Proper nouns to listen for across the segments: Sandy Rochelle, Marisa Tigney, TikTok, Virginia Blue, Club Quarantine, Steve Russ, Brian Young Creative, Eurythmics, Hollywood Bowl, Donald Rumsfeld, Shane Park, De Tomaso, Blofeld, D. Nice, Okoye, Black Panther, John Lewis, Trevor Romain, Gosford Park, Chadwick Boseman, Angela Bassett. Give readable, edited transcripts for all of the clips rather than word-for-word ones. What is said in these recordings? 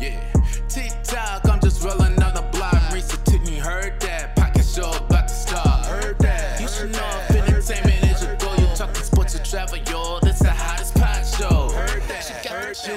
Yeah, TikTok, I'm just rolling down the block. Marisa Tigney, heard that. Pocket show about to start. Heard that. You should know if entertainment is your goal. You talking sports and travel, y'all. That's the hottest pod show. Heard that. She got the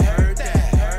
heard that, heard that, heard that, heard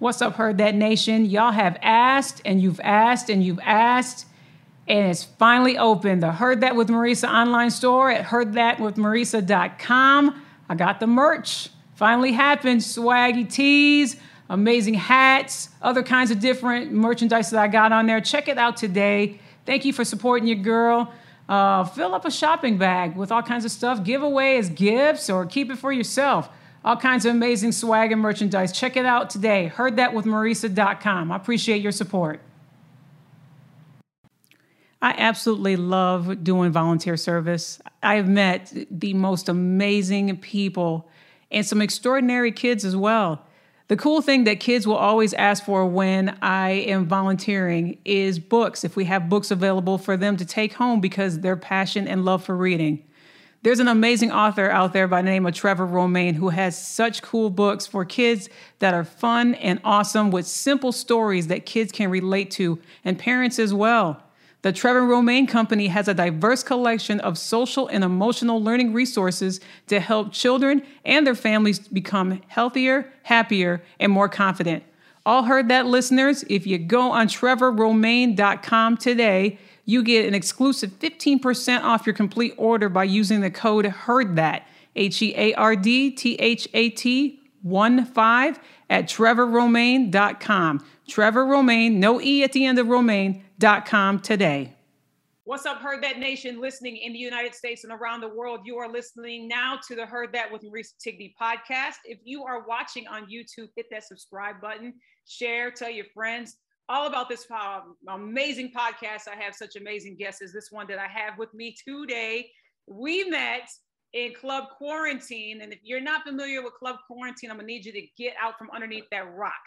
What's up, Heard That Nation? Y'all have asked, and you've asked, and you've asked, and it's finally open. The Heard That with Marisa online store at heardthatwithmarisa.com. I got the merch. Finally happened. Swaggy tees, amazing hats, other kinds of different merchandise that I got on there. Check it out today. Thank you for supporting your girl. Fill up a shopping bag with all kinds of stuff. Give away as gifts or keep it for yourself. All kinds of amazing swag and merchandise. Check it out today. HeardThatWithMarisa.com. I appreciate your support. I absolutely love doing volunteer service. I have met the most amazing people and some extraordinary kids as well. The cool thing that kids will always ask for when I am volunteering is books, if we have books available for them to take home because their passion and love for reading. There's an amazing author out there by the name of Trevor Romain who has such cool books for kids that are fun and awesome with simple stories that kids can relate to and parents as well. The Trevor Romain Company has a diverse collection of social and emotional learning resources to help children and their families become healthier, happier, and more confident. All Heard That listeners, if you go on trevorromain.com today, you get an exclusive 15% off your complete order by using the code HEARDTHAT, HEARDTHAT15 at trevorromain.com. Trevor Romain, no E at the end of Romain.com today. What's up, Heard That Nation? Listening in the United States and around the world, you are listening now to the Heard That with Marisa Tigney podcast. If you are watching on YouTube, hit that subscribe button, share, tell your friends all about this amazing podcast. I have such amazing guests as this one that I have with me today. We met in Club Quarantine. And if you're not familiar with Club Quarantine, I'm gonna need you to get out from underneath that rock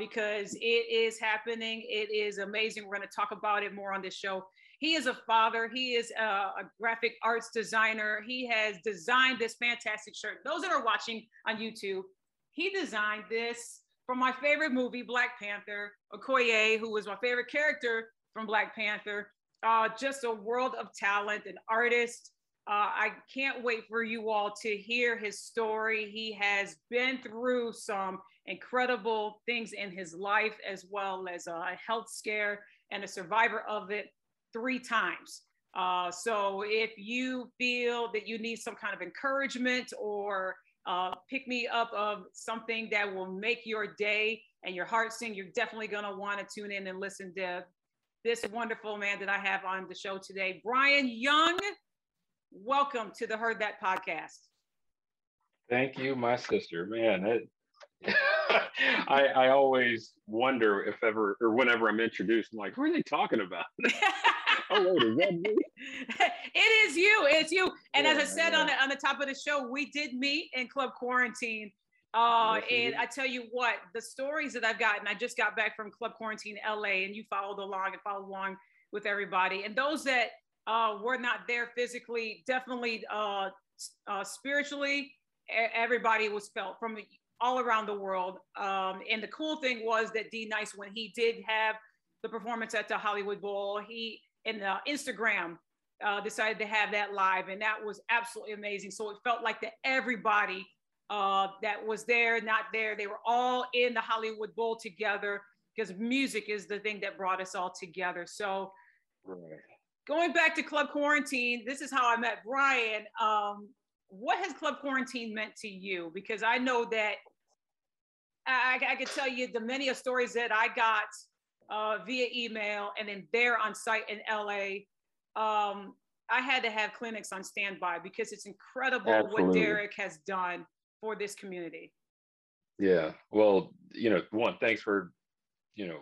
because it is happening. It is amazing. We're gonna talk about it more on this show. He is a father. He is a graphic arts designer. He has designed this fantastic shirt. Those that are watching on YouTube, he designed this from my favorite movie, Black Panther. Okoye, who was my favorite character from Black Panther. Just a world of talent, an artist. I can't wait for you all to hear his story. He has been through some incredible things in his life, as well as a health scare and a survivor of it 3 times. So if you feel that you need some kind of encouragement or pick me up of something that will make your day and your heart sing, you're definitely going to want to tune in and listen to this wonderful man that I have on the show today, Brian Young. Welcome to the Heard That podcast. Thank you, my sister. Man, I always wonder if ever or whenever I'm introduced, I'm like, who are they talking about? Oh, wait, is that me? It is you. It's you. And yeah, as I said on the top of the show, we did meet in Club Quarantine. And I tell you what, the stories that I've gotten, I just got back from Club Quarantine LA, and you followed along with everybody. And those that were not there physically, definitely spiritually, everybody was felt from all around the world. And the cool thing was that D. Nice, when he did have the performance at the Hollywood Bowl, he in the Instagram decided to have that live, and that was absolutely amazing. So it felt like that everybody that was there, not there, they were all in the Hollywood Bowl together, because music is the thing that brought us all together. So going back to Club Quarantine, this is how I met Brian. What has Club Quarantine meant to you? Because I know that I could tell you the many of stories that I got via email and then there on site in LA. I had to have clinics on standby because it's incredible what Derek has done for this community. Yeah, well, you know, one, thanks for, you know,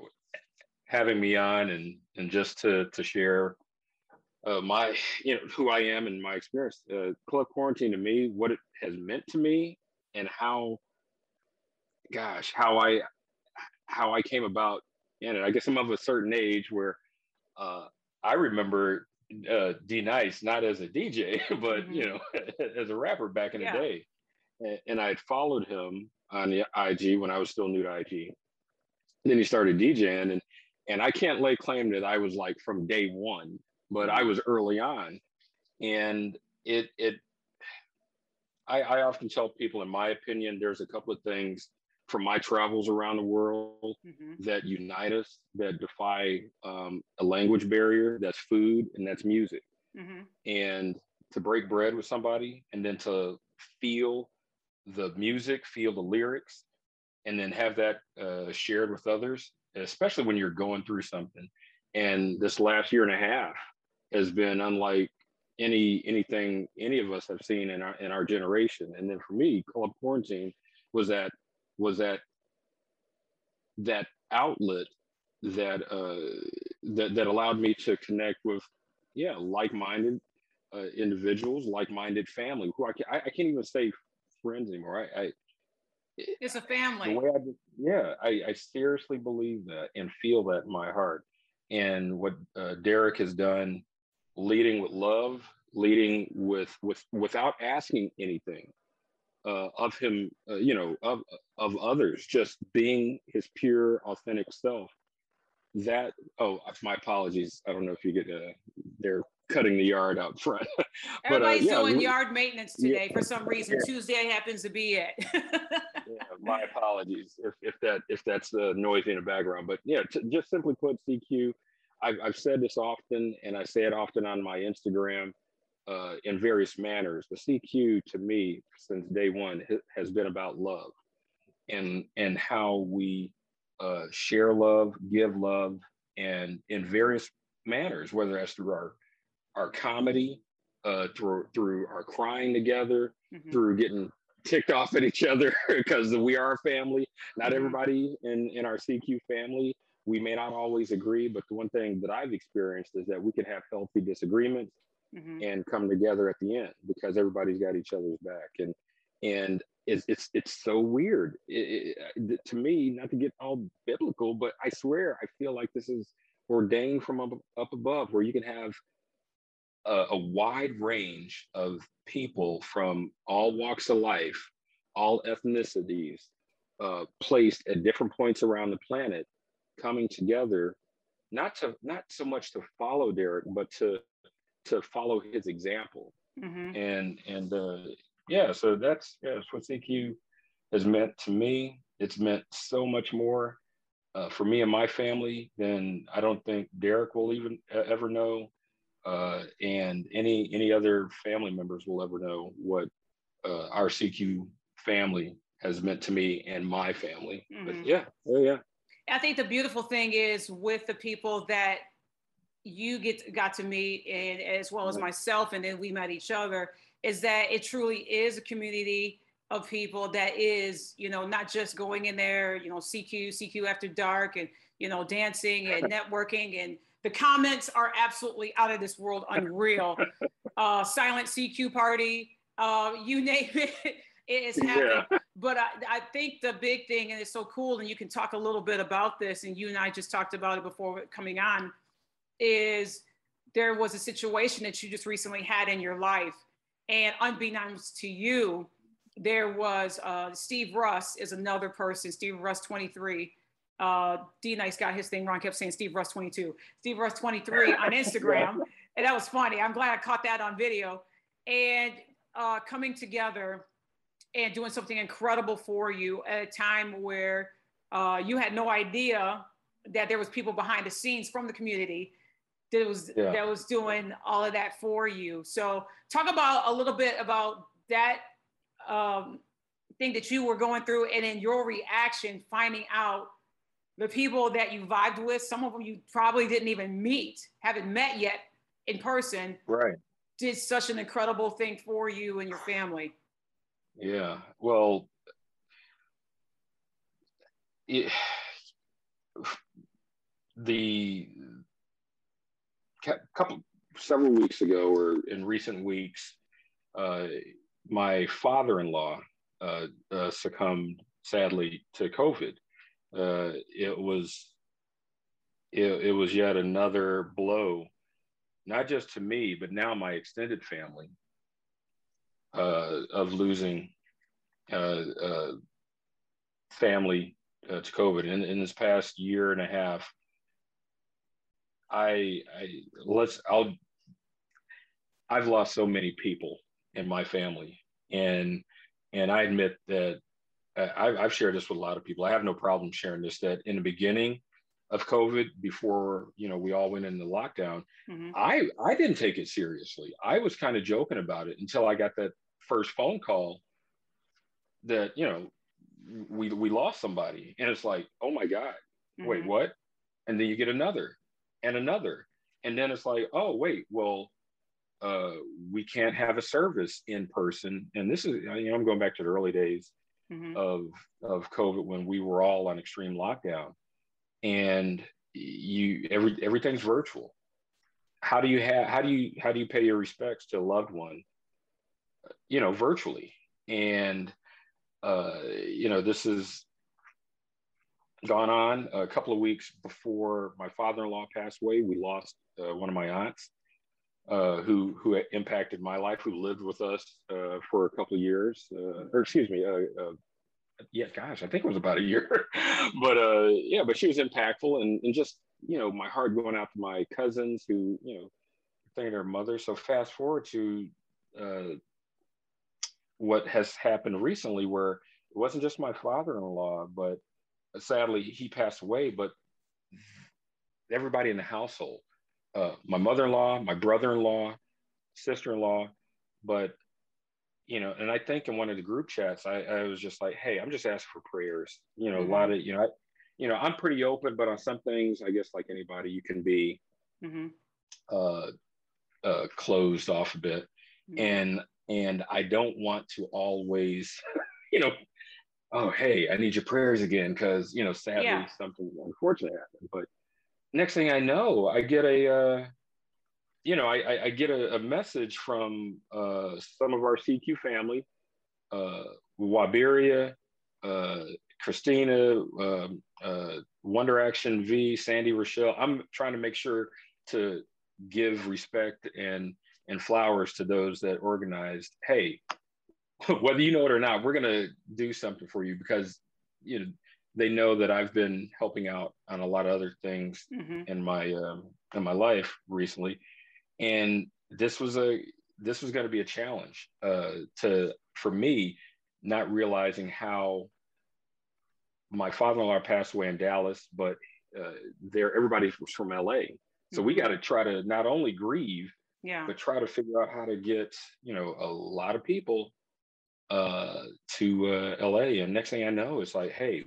having me on and just to share my, you know, who I am and my experience. Club Quarantine to me, what it has meant to me, and how, gosh, how I came about. And I guess I'm of a certain age where I remember D. Nice, not as a DJ, but, you know, as a rapper back in the day. And I had followed him on the IG when I was still new to IG. And then he started DJing, and I can't lay claim that I was like from day one, but I was early on. And I often tell people, in my opinion, there's a couple of things from my travels around the world that unite us, that defy a language barrier. That's food, and that's music. And to break bread with somebody, and then to feel the music, feel the lyrics, and then have that shared with others, especially when you're going through something. And this last year and a half has been unlike anything any of us have seen in our generation. And then for me, Club Quarantine was that outlet that allowed me to connect with like-minded individuals, like-minded family, who I can't even say friends anymore. It's a family. I seriously believe that and feel that in my heart. And what Derek has done, leading with love, leading with without asking anything of him, you know, of others, just being his pure, authentic self. That, oh, my apologies. I don't know if you get they're cutting the yard out front. Everybody's doing yard maintenance today for some reason. Tuesday happens to be it. My apologies if that's noisy in the background. But just simply put, CQ, I've said this often, and I say it often on my Instagram, in various manners, but CQ to me since day one has been about love, and how we share love, give love, and in various manners, whether that's through our comedy, through our crying together, through getting ticked off at each other because we are a family. Not everybody in our CQ family, we may not always agree, but the one thing that I've experienced is that we can have healthy disagreements and come together at the end because everybody's got each other's back. And it's so weird to me, not to get all biblical, but I swear, I feel like this is ordained from up above, where you can have a wide range of people from all walks of life, all ethnicities, placed at different points around the planet, coming together, not so much to follow Derek, but to follow his example. So that's what CQ has meant to me. It's meant so much more for me and my family than I don't think Derek will even ever know, and any other family members will ever know what our CQ family has meant to me and my family. But I think the beautiful thing is with the people that you got to meet, and as well as myself, and then we met each other, is that it truly is a community of people that is, you know, not just going in there, you know, CQ after dark, and, you know, dancing and networking, and the comments are absolutely out of this world, unreal. Silent CQ party, you name it, it is happening. But I think the big thing, and it's so cool, and you can talk a little bit about this, and you and I just talked about it before coming on, is there was a situation that you just recently had in your life, and unbeknownst to you, there was Steve Russ is another person, Steve Russ 23. D Nice got his thing wrong, kept saying Steve Russ 22. Steve Russ 23 on Instagram And that was funny. I'm glad I caught that on video. And coming together and doing something incredible for you at a time where you had no idea that there was people behind the scenes from the community that was, yeah, that was doing all of that for you. So talk about a little bit about that thing that you were going through, and then your reaction, finding out the people that you vibed with, some of them you probably didn't even meet, haven't met yet in person. Right. Did such an incredible thing for you and your family. Yeah, well, it, several weeks ago, or in recent weeks, my father-in-law succumbed, sadly, to COVID. It was yet another blow, not just to me, but now my extended family, of losing family to COVID. In this past year and a half, I've lost so many people in my family, and I admit that I've shared this with a lot of people. I have no problem sharing this, that in the beginning of COVID, before, you know, we all went into lockdown, mm-hmm, I didn't take it seriously. I was kind of joking about it until I got that first phone call that, you know, we lost somebody, and it's like, oh my God, mm-hmm, wait, what? And then you get another and another, and then it's like, oh wait, well, we can't have a service in person. And this is, you know, I'm going back to the early days, mm-hmm, of COVID, when we were all on extreme lockdown, and everything's virtual. How do you pay your respects to a loved one, you know, virtually? And you know, this has gone on. A couple of weeks before my father-in-law passed away, we lost one of my aunts, who impacted my life, who lived with us for a couple of years, or excuse me, yeah, gosh, I think it was about a year, but yeah, but she was impactful, and just, you know, my heart going out to my cousins who, you know, thank their mother. So fast forward to what has happened recently, where it wasn't just my father-in-law, but sadly he passed away, but everybody in the household, my mother-in-law, my brother-in-law, sister-in-law. But, you know, and I think in one of the group chats, I was just like, hey, I'm just asking for prayers. You know, mm-hmm, a lot of, you know, I'm pretty open, but on some things, I guess, like anybody, you can be, mm-hmm, closed off a bit. Mm-hmm. And I don't want to always, you know, oh, hey, I need your prayers again, because, you know, sadly, yeah, something unfortunate happened. But next thing I know, I get a message from some of our CQ family, Waberia, Christina, Wonder Action V, Sandy Rochelle. I'm trying to make sure to give respect and flowers to those that organized. Hey, whether you know it or not, we're gonna do something for you, because, you know, they know that I've been helping out on a lot of other things, mm-hmm, in my life recently, and this was going to be a challenge for me, not realizing how my father-in-law passed away in Dallas, but everybody was from LA, so, mm-hmm, we got to try to not only grieve, yeah, but try to figure out how to get, you know, a lot of people to LA. And next thing I know, it's like, hey,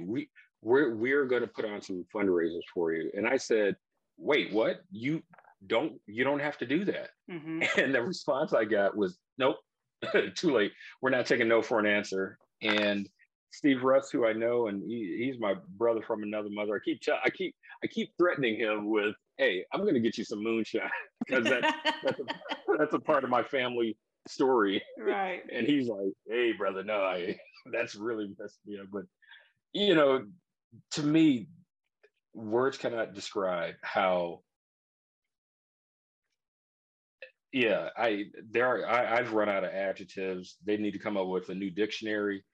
we're going to put on some fundraisers for you. And I said, wait, what? You don't have to do that. Mm-hmm. And the response I got was, nope, too late. We're not taking no for an answer. And Steve Russ, who I know, and he's my brother from another mother. I keep threatening him with, hey, I'm going to get you some moonshine, because that's a part of my family story, right? And he's like, hey brother, no, that's really messed me up. But, you know, to me, words cannot describe how, yeah, I've run out of adjectives. They need to come up with a new dictionary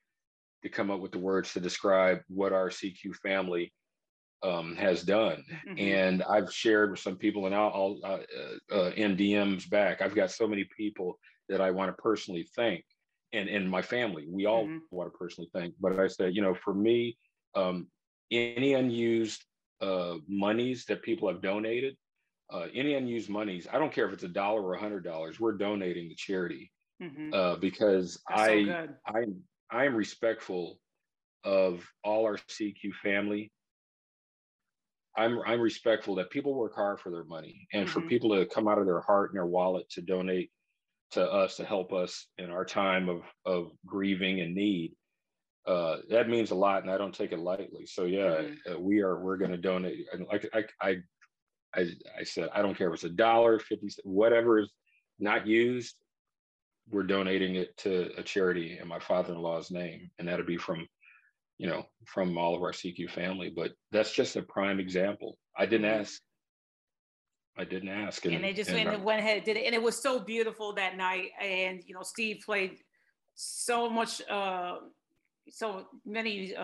to come up with the words to describe what our CQ family has done. Mm-hmm. And I've shared with some people, and I'll in DMs back, I've got so many people that I want to personally thank, and my family, we all mm-hmm. want to personally thank. But I said, you know, for me, any unused monies that people have donated, any unused monies, I don't care if it's $1 or $100, we're donating to charity. Mm-hmm. Because I am respectful of all our CQ family. I'm respectful that people work hard for their money, and mm-hmm. for people to come out of their heart and their wallet to donate to us, to help us in our time of grieving and need. That means a lot, and I don't take it lightly. So yeah, mm-hmm. We're going to donate. And like I said, I don't care if it's $1, $0.50, whatever is not used, we're donating it to a charity in my father-in-law's name. And that'll be from all of our CQ family. But that's just a prime example. I didn't ask. And they just went ahead and did it. And it was so beautiful that night. And, you know, Steve played so many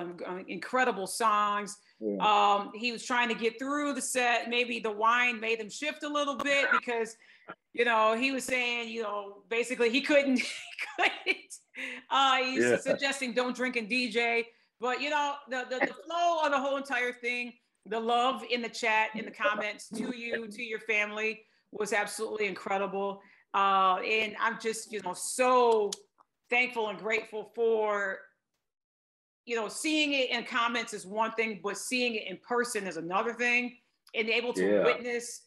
incredible songs. Yeah. He was trying to get through the set. Maybe the wine made him shift a little bit because, you know, he was saying, you know, basically he's suggesting don't drink and DJ. But, you know, the flow of the whole entire thing, the love in the chat, in the comments, to you, to your family, was absolutely incredible. And I'm just, you know, so thankful and grateful for, you know, seeing it in comments is one thing, but seeing it in person is another thing. And able to witness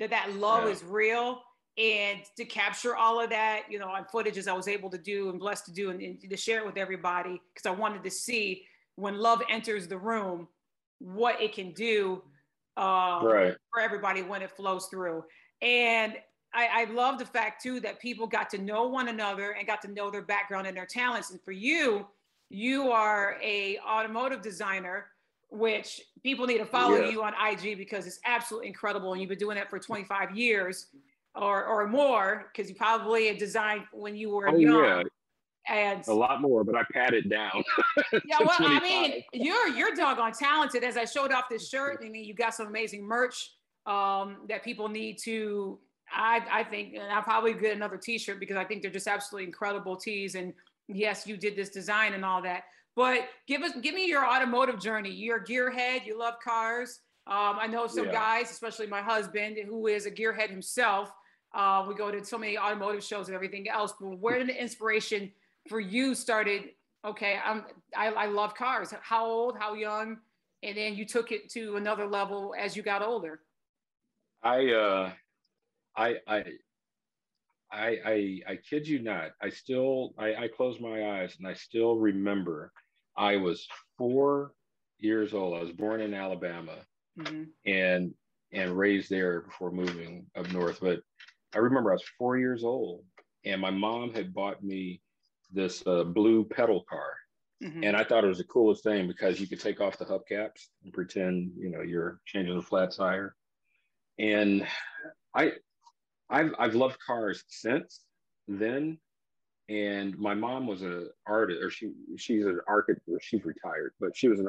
that love is real, and to capture all of that, you know, on footages I was able to do and blessed to do, and to share it with everybody, because I wanted to see when love enters the room, what it can do for everybody when it flows through. And I love the fact too, that people got to know one another and got to know their background and their talents. And for you, you are a automotive designer, which people need to follow you on IG, because it's absolutely incredible. And you've been doing that for 25 years or more, because you probably had designed when you were young. Yeah. And a lot more, but I pat it down. Yeah, well, 25. I mean, you're doggone talented. As I showed off this shirt, I mean, you got some amazing merch that people need to, I think, and I'll probably get another t-shirt, because I think they're just absolutely incredible tees. And yes, you did this design and all that, but give me your automotive journey. You're a gearhead, you love cars. I know some guys, especially my husband, who is a gearhead himself. We go to so many automotive shows and everything else, but where did the inspiration for you started? Okay, I love cars. How old, how young? And then you took it to another level as you got older. I kid you not. I close my eyes and I still remember I was 4 years old. I was born in Alabama mm-hmm. and raised there before moving up north. But I remember I was 4 years old and my mom had bought me this blue pedal car. Mm-hmm. And I thought it was the coolest thing, because you could take off the hubcaps and pretend, you know, you're changing a flat tire. And I've loved cars since then. And my mom was an artist, or she's an architect, or she's retired, but she was an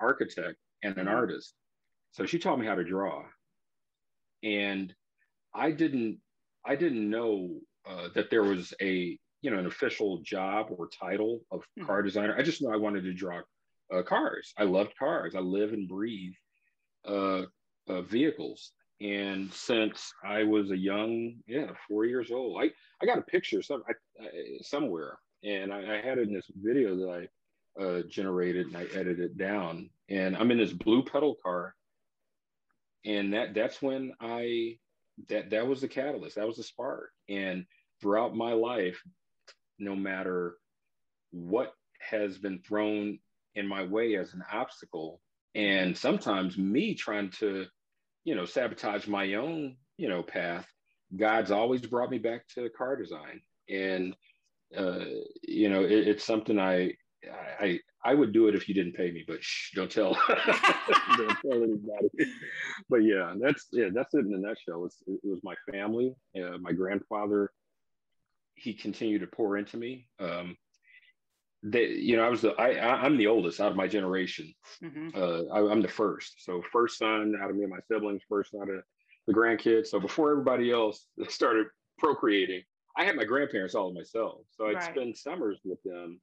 architect and an artist. So she taught me how to draw. And I didn't know that there was an official job or title of car designer. I just know I wanted to draw cars. I loved cars. I live and breathe vehicles. And since I was a young, 4 years old, I got a picture somewhere, and I had it in this video that I generated and I edited it down. And I'm in this blue pedal car, and that's when that was the catalyst. That was the spark. And throughout my life, no matter what has been thrown in my way as an obstacle, and sometimes me trying to, you know, sabotage my own, you know, path, God's always brought me back to car design. And, you know, it's something I would do it if you didn't pay me, but shh, don't tell, don't tell anybody. But yeah, that's it in a nutshell. It was my family. My grandfather, he continued to pour into me. they, you know, I was the, I'm the oldest out of my generation. Mm-hmm. I'm the first. So first son out of me and my siblings, first out of the grandkids. So before everybody else started procreating, I had my grandparents all to myself. So I'd spend summers with them.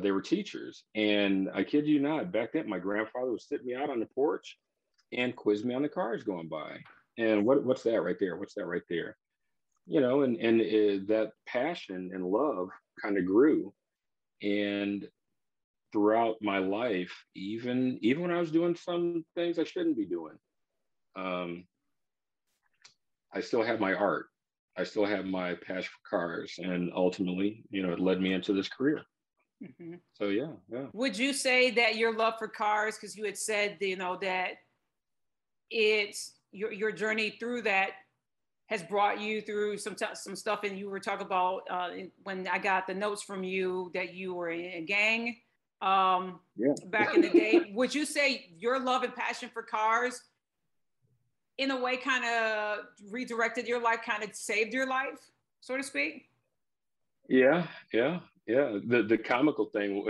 They were teachers. And I kid you not, back then, my grandfather would sit me out on the porch and quiz me on the cars going by. And what's that right there? What's that right there? You know, and that passion and love kind of grew. And throughout my life, even when I was doing some things I shouldn't be doing, I still have my art. I still have my passion for cars. And ultimately, you know, it led me into this career. Mm-hmm. So, yeah. Would you say that your love for cars, because you had said, you know, that it's your journey through that has brought you through some stuff, and you were talking about when I got the notes from you that you were in a gang back in the day. Would you say your love and passion for cars in a way kind of redirected your life, kind of saved your life, so to speak? Yeah. The comical thing,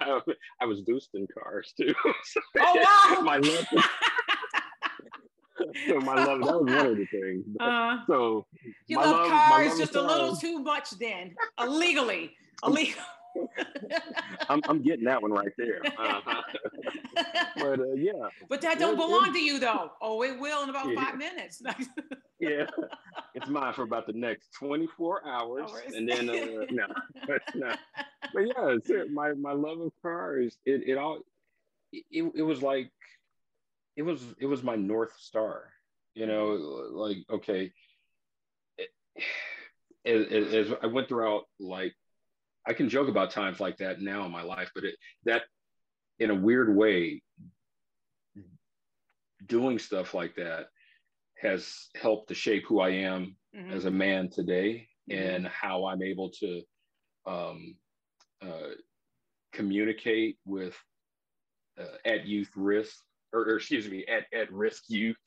I was deuced in cars too. So, oh wow! My love, that was one of the things. So you love cars just a little too much then, illegally. I'm getting that one right there. Uh-huh. But yeah. But that don't belong to you though. Oh, it will in about 5 minutes. Yeah, it's mine for about the next 24 hours, and then no. But yeah, my love of cars. It was like. It was my North Star, you know, like, okay. As I went throughout, like, I can joke about times like that now in my life, but that in a weird way, doing stuff like that has helped to shape who I am as a man today, and how I'm able to communicate with at-risk youth,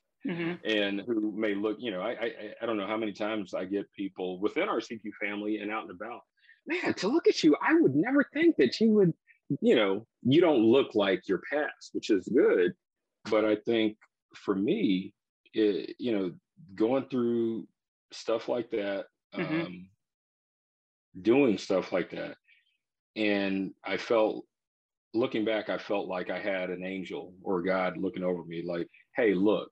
and who may look, you know, I don't know how many times I get people within our CQ family and out and about, man, to look at you, I would never think that you would, you know, you don't look like your past, which is good. But I think for me, it, you know, going through stuff like that, doing stuff like that, and I felt, looking back, I felt like I had an angel or God looking over me like, hey, look,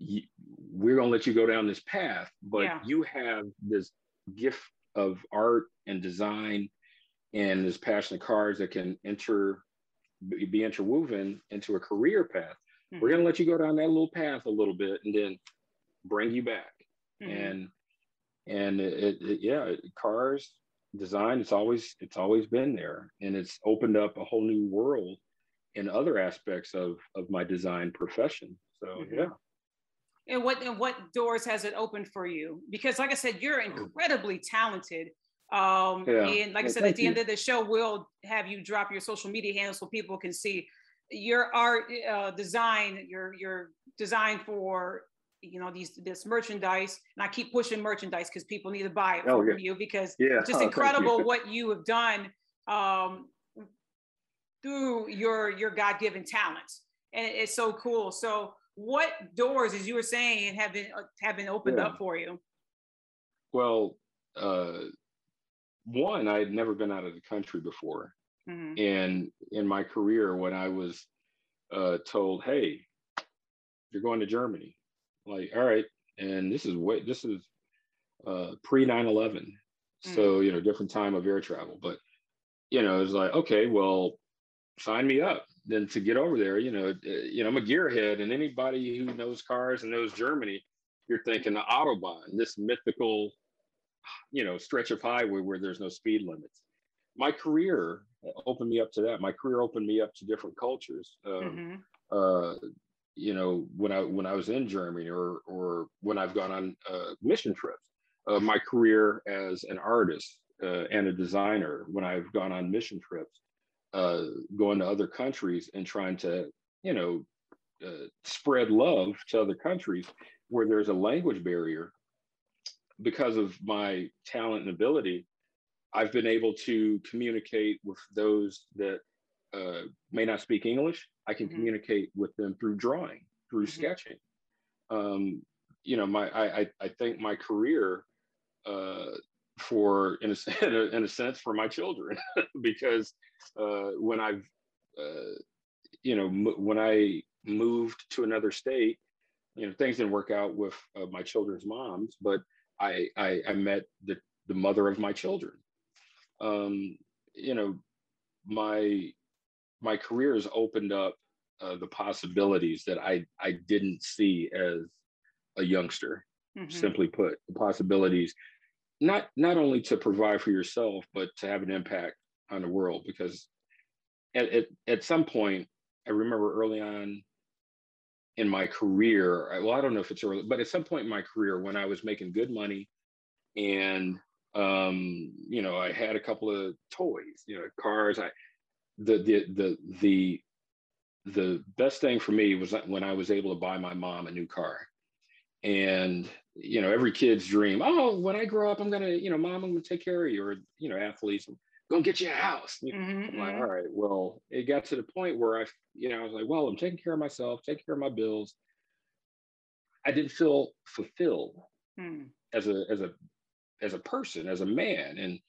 we're going to let you go down this path, but you have this gift of art and design and this passion for cars that can be interwoven into a career path. We're going to let you go down that little path a little bit and then bring you back. And cars, design, it's always been there, and it's opened up a whole new world in other aspects of my design profession. So yeah. And what doors has it opened for you? Because like I said, you're incredibly talented. And like I said, at the end of the show, we'll have you drop your social media handles so people can see your art, design, your design for, you know, this merchandise. And I keep pushing merchandise because people need to buy it from you, because it's just incredible what you have done through your God-given talents. And it's so cool. So what doors, as you were saying, have been opened up for you? Well, one, I had never been out of the country before. And in my career, when I was told, hey, you're going to Germany, like, all right, and this is pre 9/11, so, you know, different time of air travel, but, you know, it's like, okay, well, sign me up then to get over there. You know, I'm a gearhead, and anybody who knows cars and knows Germany, you're thinking the Autobahn, this mythical, you know, stretch of highway where there's no speed limits. My career opened me up to that. My career opened me up to different cultures. You know, when I was in Germany, or when I've gone on mission trips, my career as an artist and a designer, when I've gone on mission trips, going to other countries and trying to, you know, spread love to other countries where there's a language barrier, because of my talent and ability, I've been able to communicate with those that may not speak English. I can mm-hmm. communicate with them through drawing, through mm-hmm. sketching. You know, I thank my career for, in a sense, for my children, because when I've, you know, when I moved to another state, you know, things didn't work out with my children's moms, but I met the mother of my children. You know, my career has opened up the possibilities that I didn't see as a youngster, mm-hmm. simply put, the possibilities, not only to provide for yourself, but to have an impact on the world. Because at some point, I remember early on in my career, well, I don't know if it's early, but at some point in my career when I was making good money and, you know, I had a couple of toys, you know, cars, the best thing for me was when I was able to buy my mom a new car. And, you know, every kid's dream, oh, when I grow up, I'm going to, you know, mom, I'm going to take care of you, or, you know, athletes, I'm going to get you a house. You know, mm-hmm. I'm like, all right, well, it got to the point where I, you know, I was like, well, I'm taking care of myself, taking care of my bills. I didn't feel fulfilled as a person, as a man. And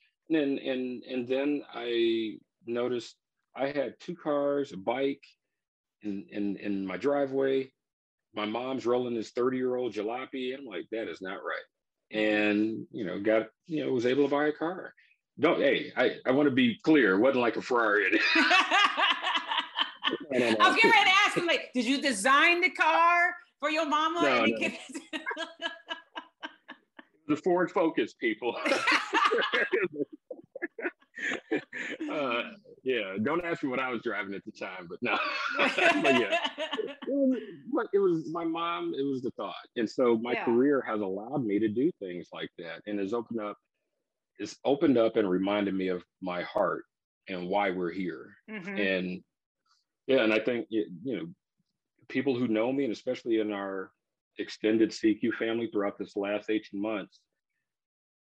then I noticed I had two cars, a bike in my driveway. My mom's rolling this 30-year-old jalopy. I'm like, that is not right. And, you know, was able to buy a car. I want to be clear. It wasn't like a Ferrari in it. No. I was getting ready to ask him, like, did you design the car for your mama? No. The Ford Focus, people. Yeah, don't ask me what I was driving at the time, but no. But yeah, it was my mom, it was the thought. And so my career has allowed me to do things like that, and it's opened up and reminded me of my heart and why we're here. Mm-hmm. And yeah, and I think, you know, people who know me, and especially in our extended CQ family throughout this last 18 months,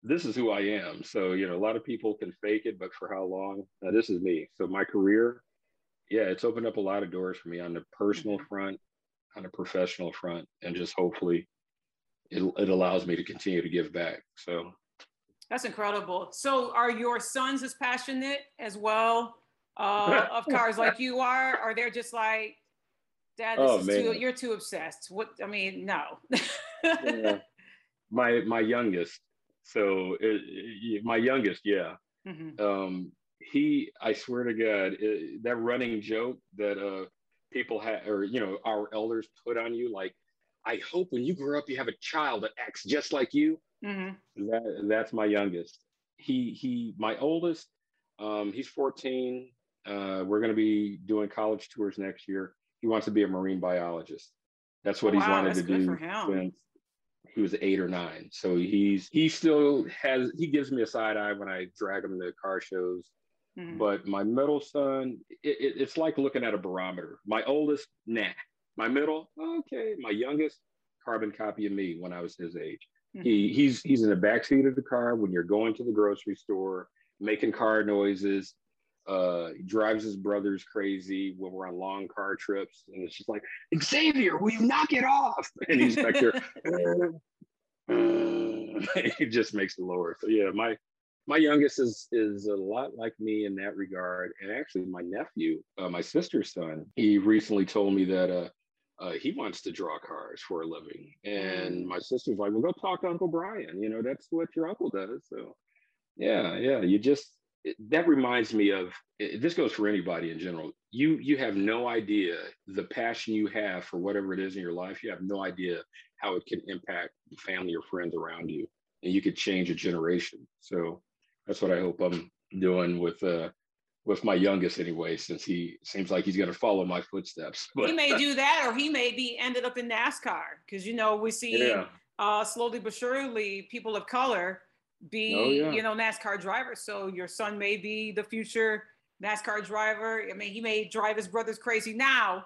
this is who I am. So, you know, a lot of people can fake it, but for how long? Now, this is me. So my career, yeah, it's opened up a lot of doors for me on the personal mm-hmm. front, on the professional front, and just hopefully it allows me to continue to give back. So that's incredible. So are your sons as passionate as well of cars like you are? Or they're just like, Dad, you're too obsessed. What, I mean, no. Yeah. My youngest. So my youngest, yeah. Mm-hmm. He, I swear to God, that running joke that people have, or, you know, our elders put on you, like, I hope when you grow up, you have a child that acts just like you. Mm-hmm. That's my youngest. He, my oldest, he's 14. We're going to be doing college tours next year. He wants to be a marine biologist. That's what he's wanted to do for him. Since he was 8 or 9. So he still has, he gives me a side eye when I drag him to car shows. Mm-hmm. But my middle son, it's like looking at a barometer. My oldest, nah. My middle, okay. My youngest, carbon copy of me when I was his age. Mm-hmm. He's in the backseat of the car when you're going to the grocery store, making car noises. He drives his brothers crazy when we're on long car trips, and it's just like, Xavier, will you knock it off? And he's back there. It just makes the lower. So yeah, my youngest is a lot like me in that regard. And actually, my nephew, my sister's son, he recently told me that he wants to draw cars for a living. And my sister's like, well, go talk to Uncle Brian. You know, that's what your uncle does. So yeah, you just. That reminds me of, this goes for anybody in general. You have no idea the passion you have for whatever it is in your life. You have no idea how it can impact family or friends around you, and you could change a generation. So that's what I hope I'm doing with my youngest anyway, since he seems like he's going to follow my footsteps. But he may do that, or he may be ended up in NASCAR, because, you know, we see slowly but surely people of color be you know, NASCAR driver. So your son may be the future NASCAR driver. I mean, he may drive his brothers crazy now,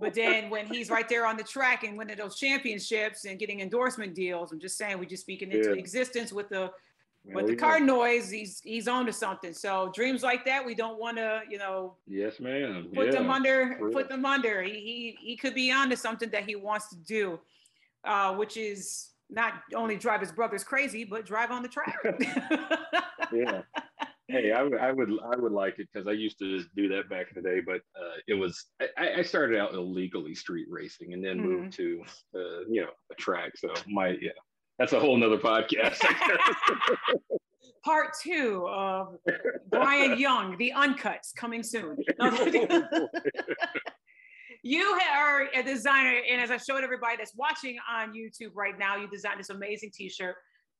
but then when he's right there on the track and winning those championships and getting endorsement deals, I'm just saying, we're just speaking into existence with the But the car noise, he's on to something. So dreams like that, we don't want to, you know. Yes, ma'am. Put them under. He could be on to something that he wants to do, which is not only drive his brothers crazy, but drive on the track. Yeah. Hey, I would like it because I used to do that back in the day, but I started out illegally street racing and then moved to a track. So that's a whole nother podcast. Part 2 of Brian Young, The Uncuts, coming soon. You are a designer, and as I showed everybody that's watching on YouTube right now, you designed this amazing t-shirt,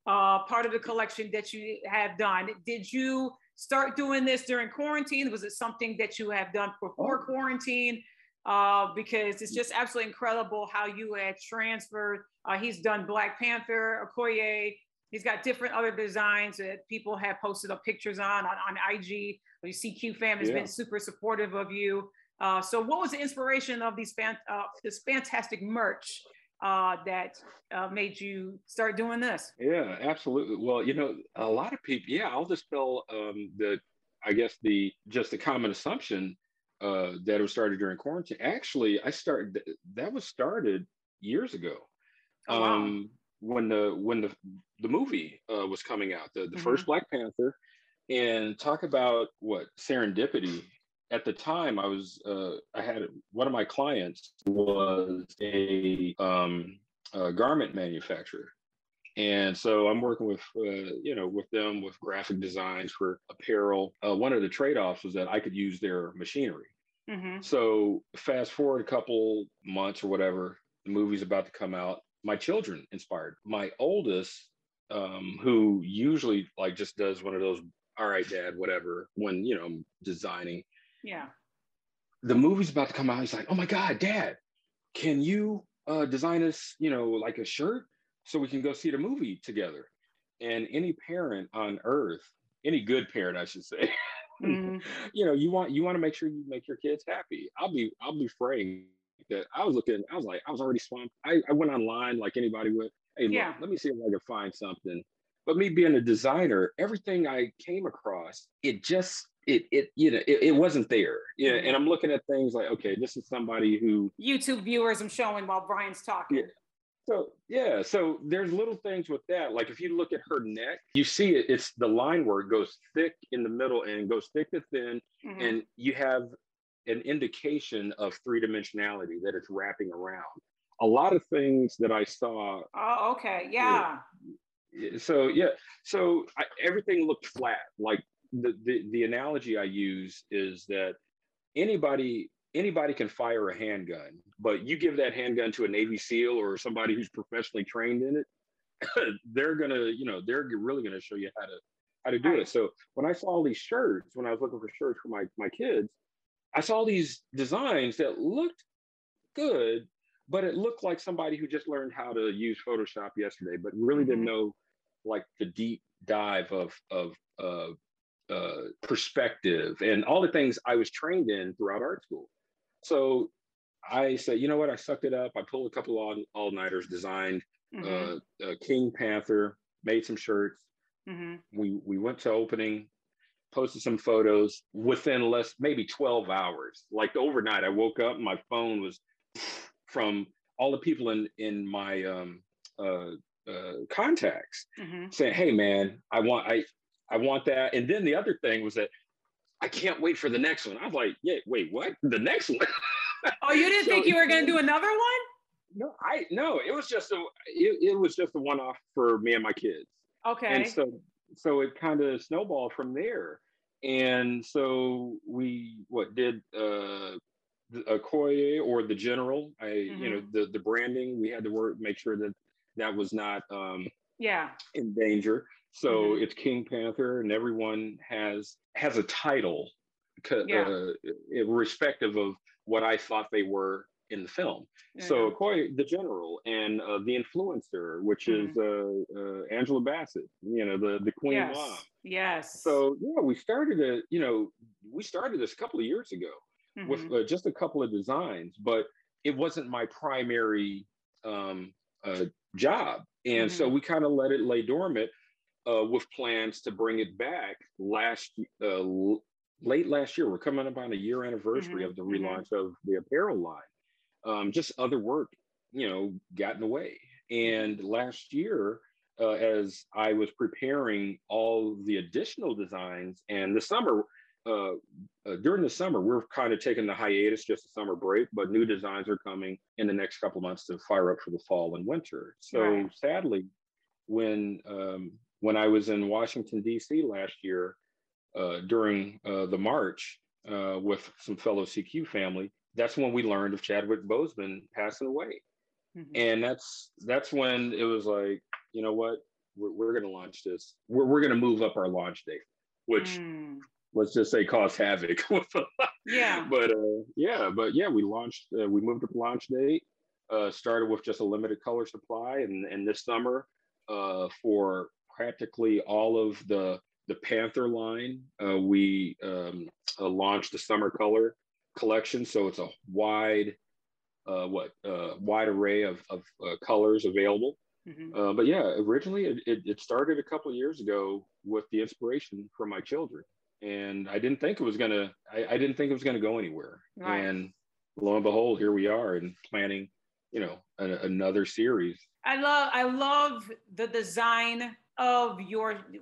part of the collection that you have done. Did you start doing this during quarantine? Was it something that you have done before quarantine? Because it's just absolutely incredible how you had transferred. He's done Black Panther, Okoye. He's got different other designs that people have posted up pictures on IG. You see Q-Fam has been super supportive of you. So what was the inspiration of this fantastic merch that made you start doing this? Yeah, absolutely. Well, a lot of people, I'll just tell the common assumption that it was started during quarantine. Actually, that was started years ago. Oh, wow. When the movie was coming out, the first Black Panther, and talk about what serendipity. At the time, I had one of my clients was a garment manufacturer, and so I'm working with with them with graphic designs for apparel. One of the trade-offs was that I could use their machinery. So fast forward a couple months or whatever, the movie's about to come out. My children inspired. My oldest, who usually just does one of those, all right, Dad, whatever, when I'm designing. Yeah. The movie's about to come out. He's like, oh my God, Dad, can you design us, a shirt so we can go see the movie together? And any parent on earth, any good parent, I should say, you want to make sure you make your kids happy. I'll be frank that I was already swamped. I went online like anybody would. Hey, look, let me see if I can find something. But me being a designer, everything I came across, it wasn't there. Yeah. And I'm looking at things like, okay, this is somebody who YouTube viewers I'm showing while Brian's talking. Yeah. So there's little things with that. Like if you look at her neck, you see it's the line work goes thick in the middle and goes thick to thin. And you have an indication of three-dimensionality that it's wrapping around. A lot of things that I saw. Oh, okay. Yeah. So everything looked flat. Like the analogy I use is that anybody can fire a handgun, but you give that handgun to a Navy SEAL or somebody who's professionally trained in it, they're really gonna show you how to do it. So when I saw all these shirts, when I was looking for shirts for my kids, I saw all these designs that looked good, but it looked like somebody who just learned how to use Photoshop yesterday, but really didn't know the deep dive of perspective and all the things I was trained in throughout art school. So I said, you know what? I sucked it up. I pulled a couple of all-nighters, designed King Panther, made some shirts. We went to opening, posted some photos within maybe 12 hours. Overnight, I woke up and my phone was from all the people in my contacts saying, hey man, I want that. And then the other thing was that I can't wait for the next one. I was like, yeah, wait, what? The next one? Oh, you didn't think you were going to do another one? No, it was just a one-off for me and my kids. Okay. And so it kind of snowballed from there. And so we did Okoye or the General. The branding, we had to make sure that was not in danger. So it's King Panther, and everyone has a title, irrespective of what I thought they were in the film. Mm-hmm. So Okoye, the General, and the Influencer, which is Angela Bassett, the Queen Mom. Yes. So we started it. We started this a couple of years ago with just a couple of designs, but it wasn't my primary job, and so we kind of let it lay dormant. with plans to bring it back late last year. We're coming up on a year anniversary of the relaunch of the apparel line. Just other work, you know, got in the way. And last year, as I was preparing all the additional designs, and the summer, during the summer, we're kind of taking the hiatus, just a summer break, but new designs are coming in the next couple months to fire up for the fall and winter. So sadly, when I was in Washington, D.C. last year, during the march with some fellow CQ family, that's when we learned of Chadwick Boseman passing away. And that's when it was like, you know what, we're going to launch this. We're going to move up our launch date, which let's just say caused havoc. But we launched, we moved up launch date, started with just a limited color supply. And this summer, for practically all of the Panther line, we launched the summer color collection. So it's a wide, wide array of colors available. But yeah, originally it started a couple of years ago with the inspiration from my children. And I didn't think it was gonna, I didn't think it was gonna go anywhere. And lo and behold, here we are and planning, you know, another series. I love the design of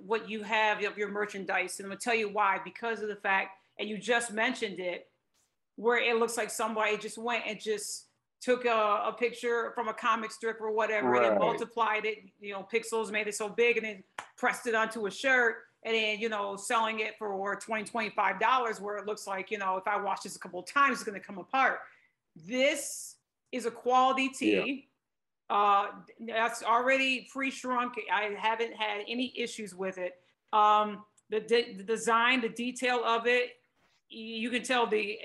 what you have, of your merchandise. And I'm gonna tell you why, because of the fact, and you just mentioned it, where it looks like somebody just went and just took a picture from a comic strip or whatever and then multiplied it, you know, pixels, made it so big and then pressed it onto a shirt and then, you know, selling it for $20, $25 where it looks like, you know, if I wash this a couple of times, it's going to come apart. This is a quality tee. That's already pre-shrunk. I haven't had any issues with it. The design, the detail of it, you can tell the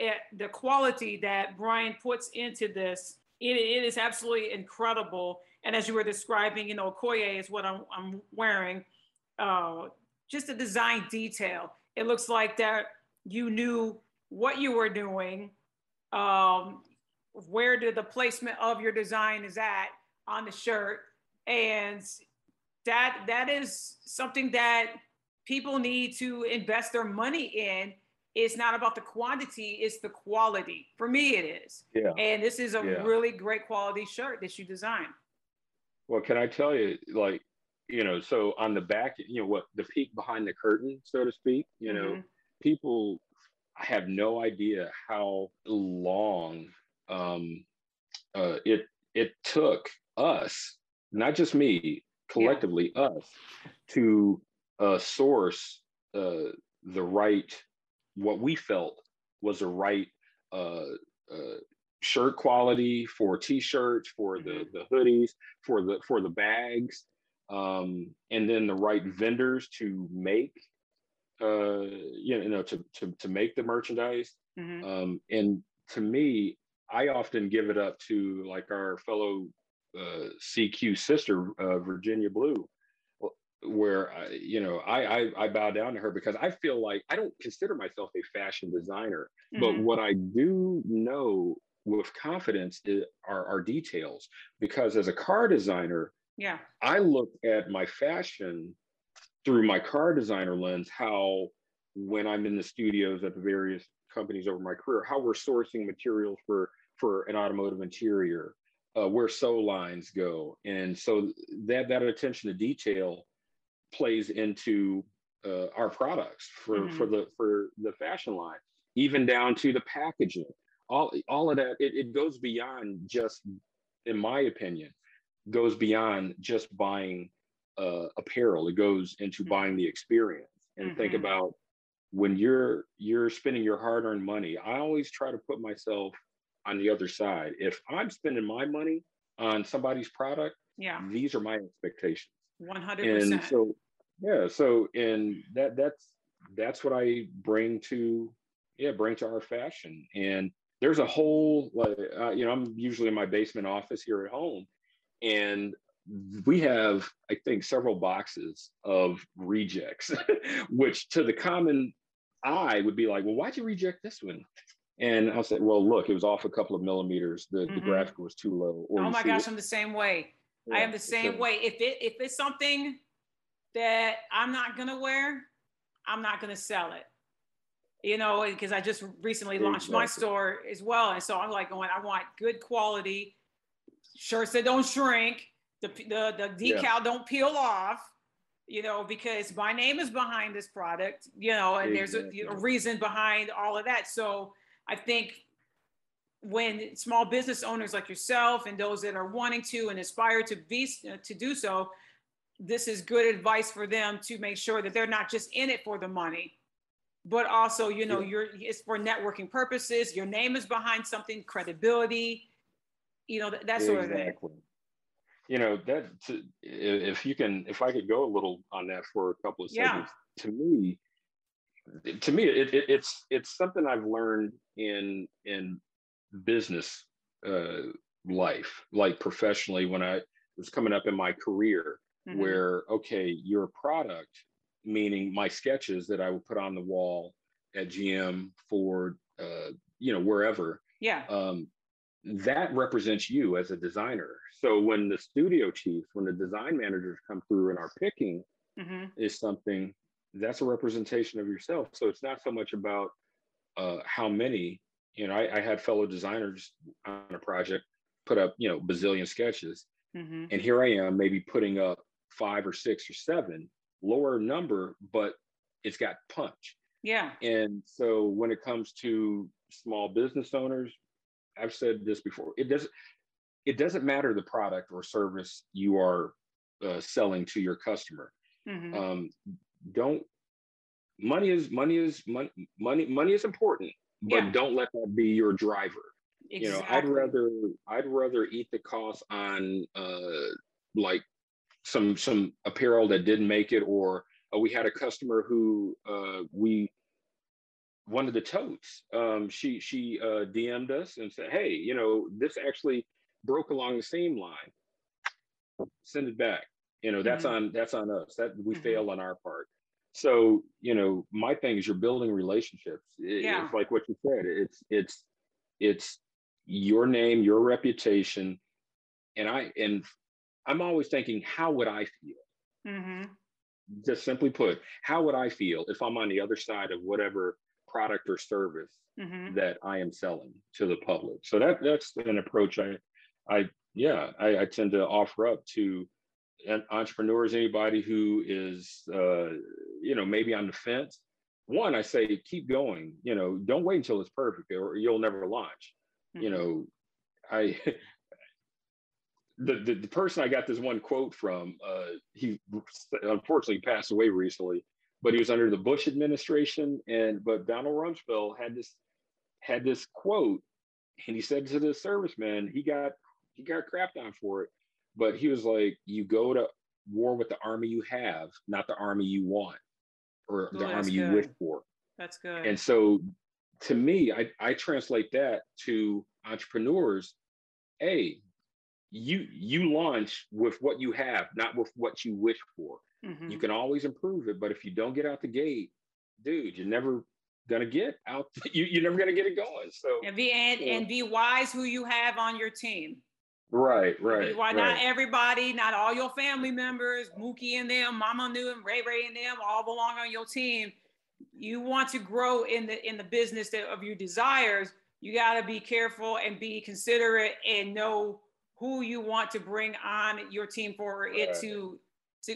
quality that Brian puts into this. It is absolutely incredible. And as you were describing, you know, Okoye is what I'm wearing. Just the design detail. It looks like that you knew what you were doing, where the placement of your design is at on the shirt. And that is something that people need to invest their money in. It's not about the quantity, it's the quality. For me, it is. Yeah. And this is a really great quality shirt that you designed. Well, can I tell you, like, you know, so on the back, you know, what the peek behind the curtain, so to speak, you know, people have no idea how long it took us, not just me, collectively us, to source the right, what we felt was the right shirt quality for t-shirts, for the hoodies, for the bags, and then the right vendors to make, to make the merchandise. And to me, I often give it up to like our fellow CQ sister, Virginia Blue, where I bow down to her because I feel like I don't consider myself a fashion designer, but what I do know with confidence are details, because as a car designer, I look at my fashion through my car designer lens, how when I'm in the studios at the various companies over my career, how we're sourcing materials for an automotive interior, where sew lines go. And so that attention to detail plays into our products for the fashion line, even down to the packaging, all of that. It goes beyond just, in my opinion, goes beyond just buying apparel. It goes into buying the experience. And think about when you're spending your hard-earned money. I always try to put myself on the other side. If I'm spending my money on somebody's product, these are my expectations. 100%. And so, and that's what I bring to our fashion. And there's a whole, I'm usually in my basement office here at home, and we have, I think, several boxes of rejects, which to the common eye would be like, well, why'd you reject this one? And I'll say, well, look, it was off a couple of millimeters. The graphic was too low. Or oh my gosh, I'm the same way. Yeah, I am the same way. If it's something that I'm not gonna wear, I'm not gonna sell it. You know, because I just recently launched my store as well. And so I'm like going, I want good quality shirts that don't shrink, the decal don't peel off, you know, because my name is behind this product, you know, and there's a reason behind all of that. So I think when small business owners like yourself and those that are wanting to and aspire to do so, this is good advice for them to make sure that they're not just in it for the money, but also, you know, it's for networking purposes. Your name is behind something, credibility, you know, that sort of thing. You know, if I could go a little on that for a couple of seconds, to me, it's something I've learned in business life, like professionally, when I was coming up in my career, mm-hmm. where, okay, your product, meaning my sketches that I would put on the wall at GM, Ford, you know, wherever. Yeah. That represents you as a designer. So when the studio chiefs, when the design managers come through and our picking mm-hmm. is something, that's a representation of yourself. So it's not so much about how many, you know, I had fellow designers on a project put up, you know, bazillion sketches. Mm-hmm. And here I am maybe putting up 5 or 6 or 7, lower number, but it's got punch. Yeah. And so when it comes to small business owners, I've said this before, it doesn't matter the product or service you are selling to your customer. Mm-hmm. Money is important, but don't let that be your driver. Exactly. You know, I'd rather eat the cost on like some apparel that didn't make it, or we had a customer who one of the totes, she DM'd us and said, hey, you know, this actually broke along the seam line. Send it back. You know, that's mm-hmm. that's on us. That we mm-hmm. failed on our part. So, you know, my thing is you're building relationships. It's like what you said. It's your name, your reputation. And I'm always thinking, how would I feel? Mm-hmm. Just simply put, how would I feel if I'm on the other side of whatever product or service mm-hmm. that I am selling to the public? So that's an approach I tend to offer up to entrepreneurs, anybody who is, you know, maybe on the fence. One, I say, keep going, you know, don't wait until it's perfect or you'll never launch. Mm-hmm. You know, the person I got this one quote from, he unfortunately passed away recently, but he was under the Bush administration, but Donald Rumsfeld had this quote, and he said to the serviceman, he got crapped on for it, but he was like, "You go to war with the army you have, not the army you want, or the army you wish for." That's good. And so, to me, I translate that to entrepreneurs: hey, you launch with what you have, not with what you wish for. Mm-hmm. You can always improve it, but if you don't get out the gate, dude, you're never gonna get out. You're never gonna get it going. So and be wise who you have on your team. Right. Not everybody, not all your family members, Mookie and them, Mama New and Ray Ray and them, all belong on your team. You want to grow in the business of your desires. You gotta be careful and be considerate and know who you want to bring on your team for it to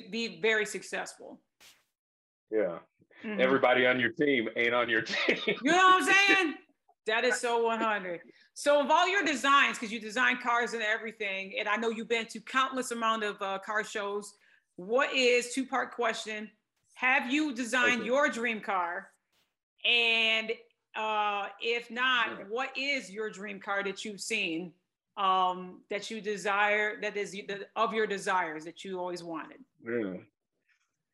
be very successful. Yeah. Mm-hmm. Everybody on your team ain't on your team. You know what I'm saying? That is so 100. So of all your designs, because you design cars and everything, and I know you've been to countless amount of car shows, what is, two-part question, have you designed your dream car? And if not, what is your dream car that you've seen that you desire, that is of your desires that you always wanted? Yeah.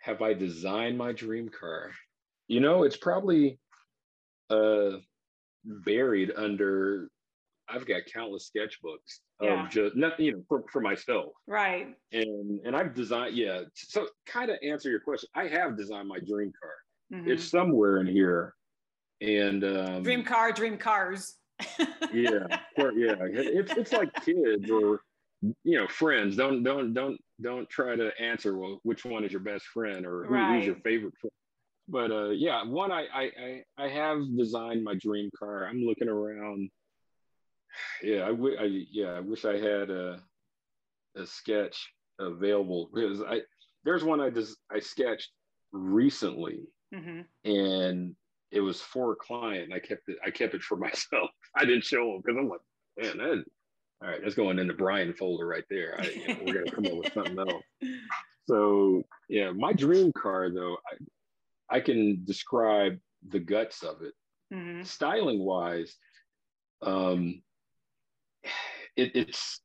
Have I designed my dream car? You know, it's probably buried under, I've got countless sketchbooks of just nothing, you know, for myself. Right. And I've designed, so kind of answer your question. I have designed my dream car. Mm-hmm. It's somewhere in here. And dream car, dream cars. It's like kids or, you know, friends. Don't Don't try to answer, well, which one is your best friend or who's your favorite friend. But yeah, one, I have designed my dream car. I'm looking around. Yeah, I wish I had a sketch available, because there's one I sketched recently, mm-hmm. and it was for a client, and I kept it for myself. I didn't show them because I'm like, man, all right, that's going in the Brian folder right there. We're gonna come up with something else. So yeah, my dream car though, I can describe the guts of it, mm-hmm. styling wise. It's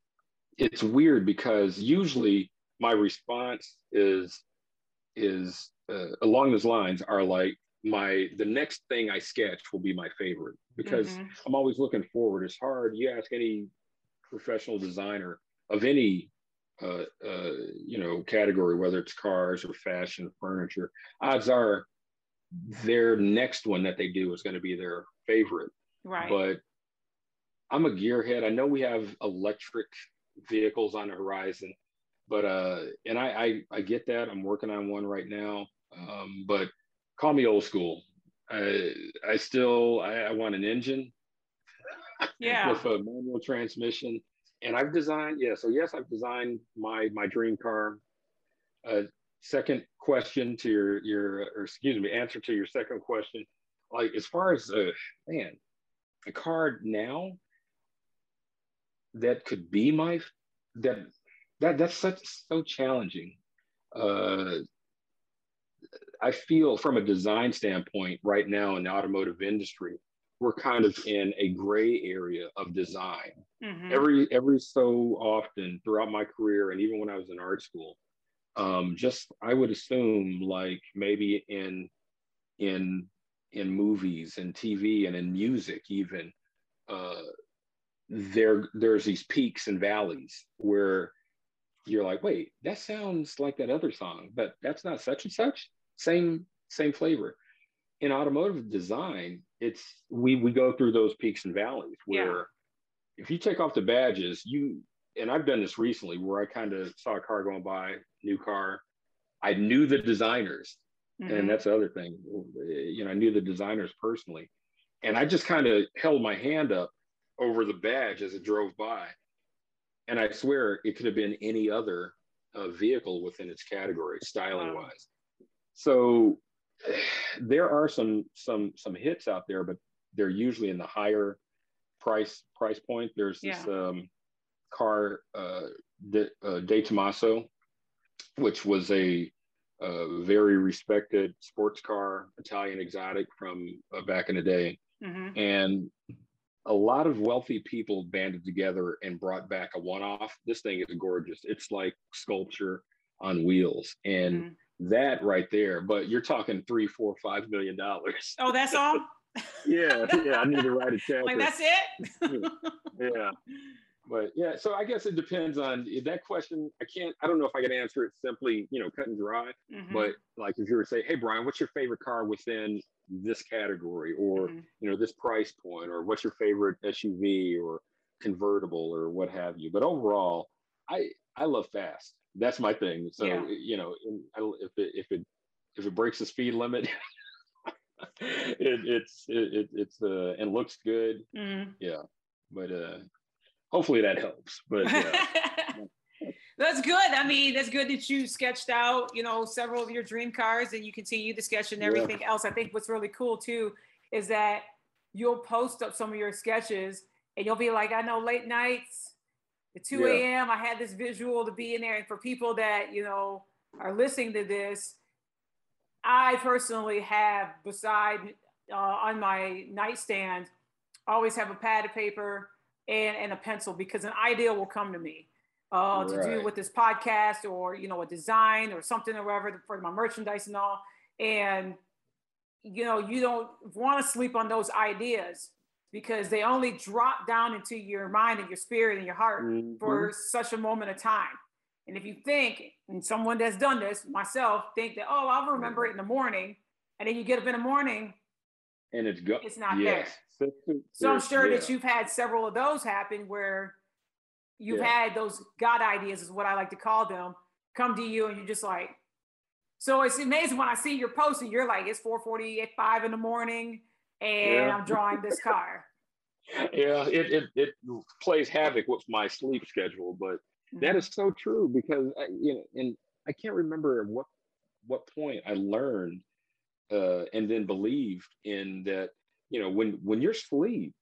weird because usually my response is along those lines are like the next thing I sketch will be my favorite, because mm-hmm. I'm always looking forward. It's hard. You ask any professional designer of any category, whether it's cars or fashion, furniture, odds are their next one that they do is going to be their favorite. Right. But I'm a gearhead. I know we have electric vehicles on the horizon, but and I get that. I'm working on one right now, but call me old school. I want an engine, yeah, with a manual transmission. And I've designed, I've designed my dream car. Second question to answer to your second question, like as far as a car now that could be that's so challenging. I feel from a design standpoint right now in the automotive industry, we're kind of in a gray area of design. Mm-hmm. Every so often throughout my career, and even when I was in art school, I would assume like maybe in movies and TV and in music even, there's these peaks and valleys where you're like, wait, that sounds like that other song, but that's not such and such, same flavor. In automotive design, we go through those peaks and valleys where if you take off the badges, and I've done this recently where I kind of saw a car going by, new car. I knew the designers. Mm-hmm. And that's the other thing. I knew the designers personally. And I just kind of held my hand up over the badge as it drove by. And I swear it could have been any other vehicle within its category, styling wise. So there are some hits out there, but they're usually in the higher price point. There's this car, De Tomaso, which was a very respected sports car, Italian exotic from back in the day. Mm-hmm. And a lot of wealthy people banded together and brought back a one-off. This thing is gorgeous. It's like sculpture on wheels. And mm-hmm. that right there, but you're talking $3, $4, $5 million. Oh, that's all. yeah I need to write a check. Like, that's it. Yeah, but yeah, so I guess it depends on that question. I don't know if I can answer it simply, cut and dry. Mm-hmm. But like if you were to say, hey Brian, what's your favorite car within this category, or mm-hmm. This price point, or what's your favorite SUV or convertible or what have you. But overall, I love fast. That's my thing. So, if it breaks the speed limit, it's and looks good. Mm. Yeah. But, hopefully that helps, but that's good. I mean, that's good that you sketched out, several of your dream cars, and you continue to sketch and everything else. I think what's really cool too, is that you'll post up some of your sketches and you'll be like, I know late nights, at 2 a.m., I had this visual to be in there. And for people that, are listening to this, I personally have on my nightstand, always have a pad of paper and a pencil, because an idea will come to me to do with this podcast or, a design or something or whatever for my merchandise and all. And, you don't want to sleep on those ideas, because they only drop down into your mind and your spirit and your heart mm-hmm. for such a moment of time. And if you think, and someone that's done this, myself, think that, oh, I'll remember it in the morning. And then you get up in the morning and it's not there. So I'm sure that you've had several of those happen where you've had those God ideas, is what I like to call them, come to you and you're just like, so it's amazing when I see your post and you're like, it's 4:45 in the morning and I'm drawing this car. Yeah, it plays havoc with my sleep schedule, but that is so true because I, you know, and I can't remember at what point I learned and then believed in that, you know, when you're asleep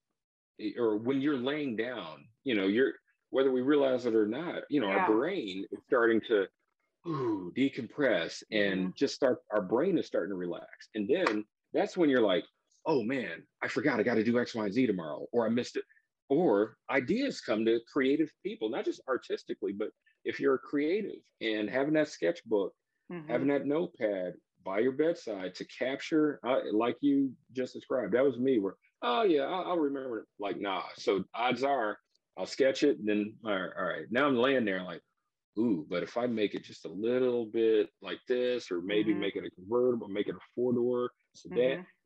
or when you're laying down, you know, you're, whether we realize it or not, you know, our brain is starting to decompress and just our brain is starting to relax. And then that's when you're like, oh man, I forgot I got to do X, Y, and Z tomorrow, or I missed it. Or ideas come to creative people, not just artistically, but if you're creative and having that sketchbook, having that notepad by your bedside to capture, like you just described, that was me where, oh yeah, I'll remember it. Like, nah. So odds are I'll sketch it and then, all right. Now I'm laying there like, ooh, but if I make it just a little bit like this, or maybe make it a convertible, make it a four-door, so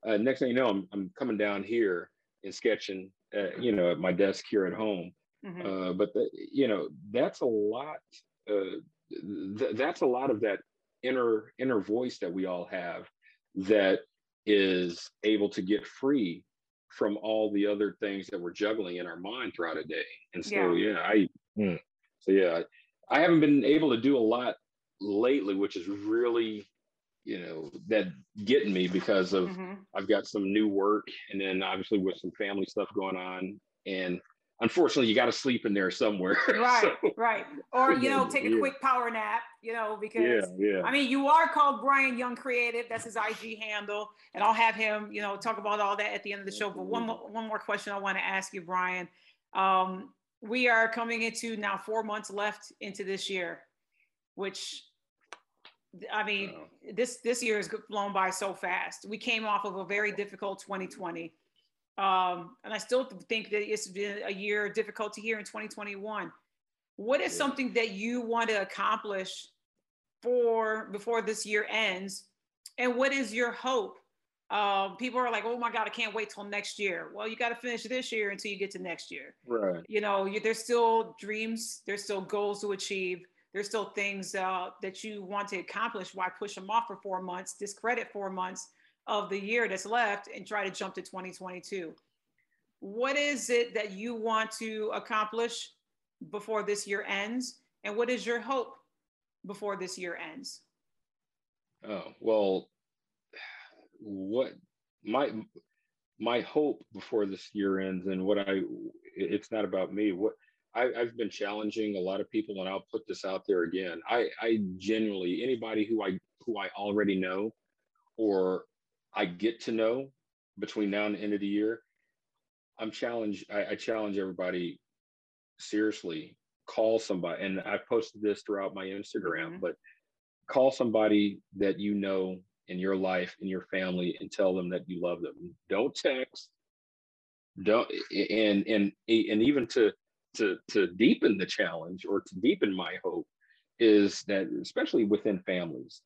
that next thing you know, I'm coming down here and sketching, you know, at my desk here at home. But you know, that's a lot. That's a lot of that inner voice that we all have that is able to get free from all the other things that we're juggling in our mind throughout a day. And so, I haven't been able to do a lot lately, which is really, you know, that getting me because of I've got some new work and then obviously with some family stuff going on, and unfortunately you got to sleep in there somewhere, right? So, right, or you know, take a quick power nap, you know, because I mean, you are called Brian Young Creative, that's his IG handle, and I'll have him, you know, talk about all that at the end of the show. But one more question I want to ask you, Brian. We are coming into now 4 months left into this year, which, I mean, this year has flown by so fast. We came off of a very difficult 2020. And I still think that it's been a year difficult to hear in 2021. What is something that you want to accomplish before this year ends? And what is your hope? People are like, oh my God, I can't wait till next year. Well, you got to finish this year until you get to next year. Right. You know, there's still dreams. There's still goals to achieve. There's still things that you want to accomplish. Why push them off for 4 months, discredit 4 months of the year that's left and try to jump to 2022. What is it that you want to accomplish before this year ends? And what is your hope before this year ends? Oh, well, what my hope before this year ends, and it's not about me. What I've been challenging a lot of people, and I'll put this out there again. I genuinely, anybody who I already know, or I get to know between now and the end of the year, I challenge everybody seriously. Call somebody, and I posted this throughout my Instagram, but call somebody that you know in your life, in your family, and tell them that you love them. Don't text. Don't and even to deepen the challenge, or to deepen my hope, is that especially within families,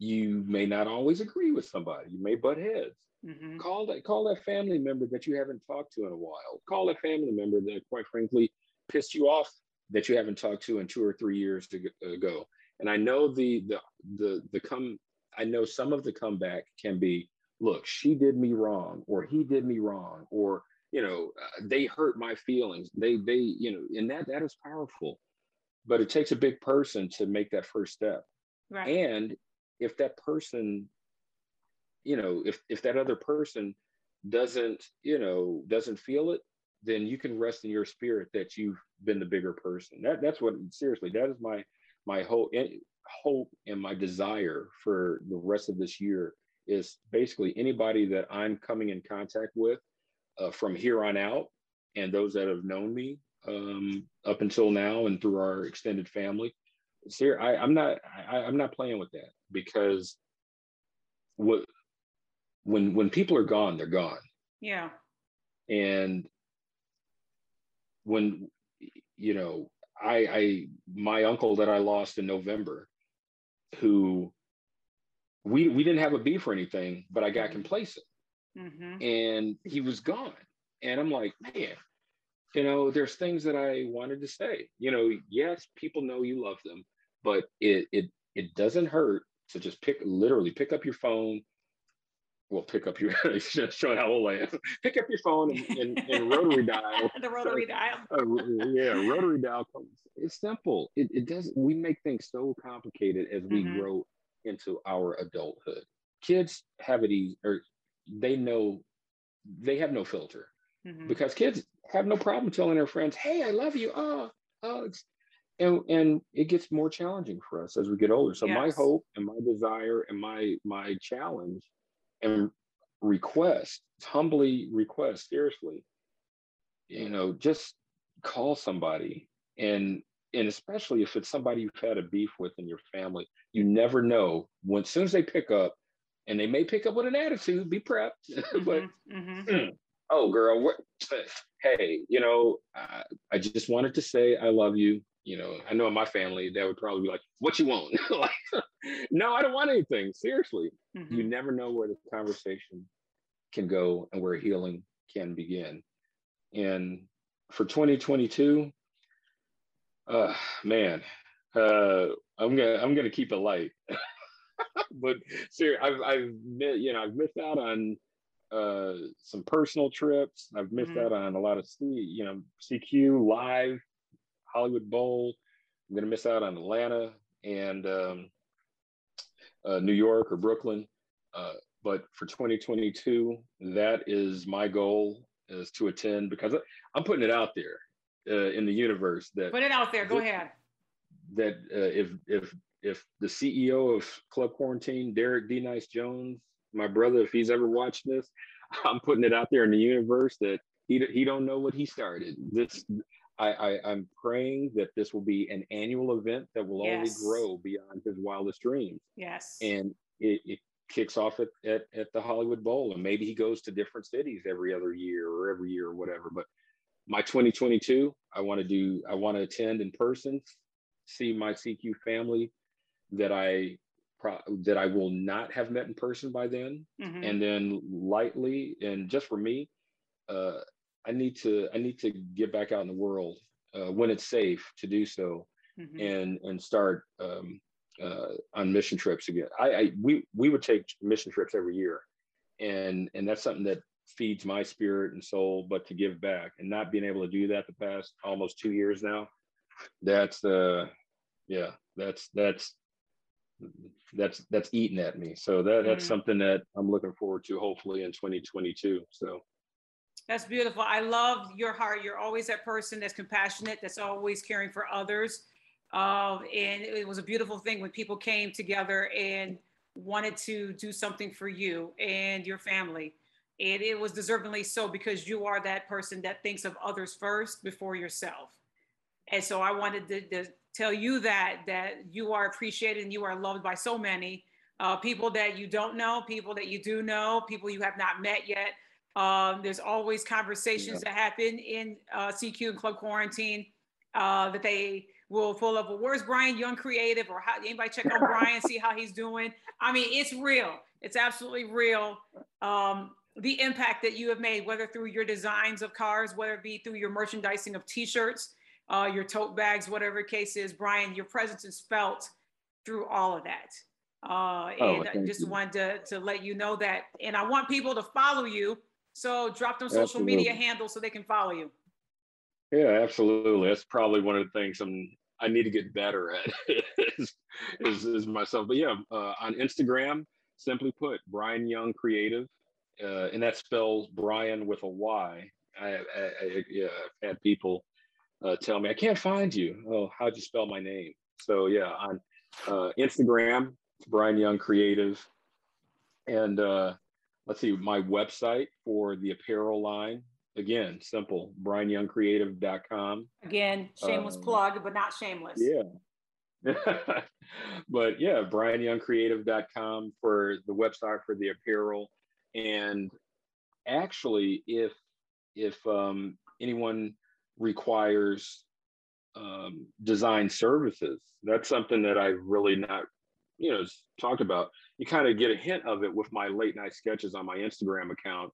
you may not always agree with somebody. You may butt heads. Call that family member that you haven't talked to in a while. Call that family member that, quite frankly, pissed you off that you haven't talked to in 2 or 3 years ago. And I know I know some of the comeback can be, look, she did me wrong, or he did me wrong, or you know, they hurt my feelings. They, you know, and that is powerful, but it takes a big person to make that first step. Right. And if that person, you know, if that other person doesn't feel it, then you can rest in your spirit that you've been the bigger person. That's what, seriously, that is my whole hope and my desire for the rest of this year, is basically anybody that I'm coming in contact with, from here on out, and those that have known me up until now and through our extended family. Sir, I'm not playing with that, because when people are gone, they're gone. Yeah. And when, you know, I my uncle that I lost in November, who we didn't have a beef or anything, but I got complacent. And he was gone, and I'm like, man, you know, there's things that I wanted to say. You know, yes, people know you love them, but it doesn't hurt to just literally pick up your phone. Well, pick up your, showing how old I am. Pick up your phone and rotary dial. The rotary dial. Rotary dial. It's simple. It doesn't, we make things so complicated as we grow into our adulthood. Kids have they have no filter because kids have no problem telling their friends, hey, I love you. And it gets more challenging for us as we get older. So my hope and my desire and my challenge and humbly request, seriously, just call somebody. And especially if it's somebody you've had a beef with in your family, you never know when, as soon as they pick up, and they may pick up with an attitude, be prepped, but, oh girl, what? Hey, I just wanted to say, I love you. I know in my family, that would probably be like, what you want? Like, no, I don't want anything. Seriously. You never know where the conversation can go and where healing can begin. And for 2022, I'm going to keep it light, but seriously, I've missed out on some personal trips. I've missed out on a lot of CQ live, Hollywood Bowl. I'm going to miss out on Atlanta and New York or Brooklyn. But for 2022, that is my goal, is to attend, because I'm putting it out there in the universe. Put it out there. Go ahead. That if the CEO of Club Quarantine, Derek D. Nice Jones, my brother, if he's ever watched this, I'm putting it out there in the universe that he don't know what he started. I'm praying that this will be an annual event that will only grow beyond his wildest dreams. Yes. And it kicks off at the Hollywood Bowl, and maybe he goes to different cities every other year or every year or whatever. But my 2022, I want to attend in person, see my CQ family that I will not have met in person by then. And then lightly, and just for me, I need to get back out in the world when it's safe to do so, and start on mission trips again. We would take mission trips every year, and that's something that feeds my spirit and soul. But to give back and not being able to do that the past almost 2 years now, that's eating at me. So that's something that I'm looking forward to, hopefully in 2022. So. That's beautiful. I love your heart. You're always that person that's compassionate, that's always caring for others. And it was a beautiful thing when people came together and wanted to do something for you and your family. And it was deservingly so, because you are that person that thinks of others first before yourself. And so I wanted to tell you that you are appreciated and you are loved by so many people that you don't know, people that you do know, people you have not met yet. There's always conversations that happen in CQ and Club Quarantine that they will pull up. Well, where's Brian Young Creative? Or anybody check on Brian, see how he's doing? I mean, it's real. It's absolutely real. The impact that you have made, whether through your designs of cars, whether it be through your merchandising of T-shirts, your tote bags, whatever the case is, Brian, your presence is felt through all of that. I just wanted to let you know that. And I want people to follow you. So drop them social media handles so they can follow you. Yeah, absolutely. That's probably one of the things I need to get better at is myself. But yeah, on Instagram, simply put, Brian Young Creative, and that spells Brian with a Y. I've had people tell me, I can't find you. Oh, how'd you spell my name? So yeah, on Instagram, Brian Young Creative, and let's see, my website for the apparel line, again, simple, brianyoungcreative.com. Again, shameless plug, but not shameless. Yeah. But yeah, brianyoungcreative.com for the website for the apparel. And actually, if anyone requires design services, that's something that I've really not talked about. You kind of get a hint of it with my late night sketches on my Instagram account.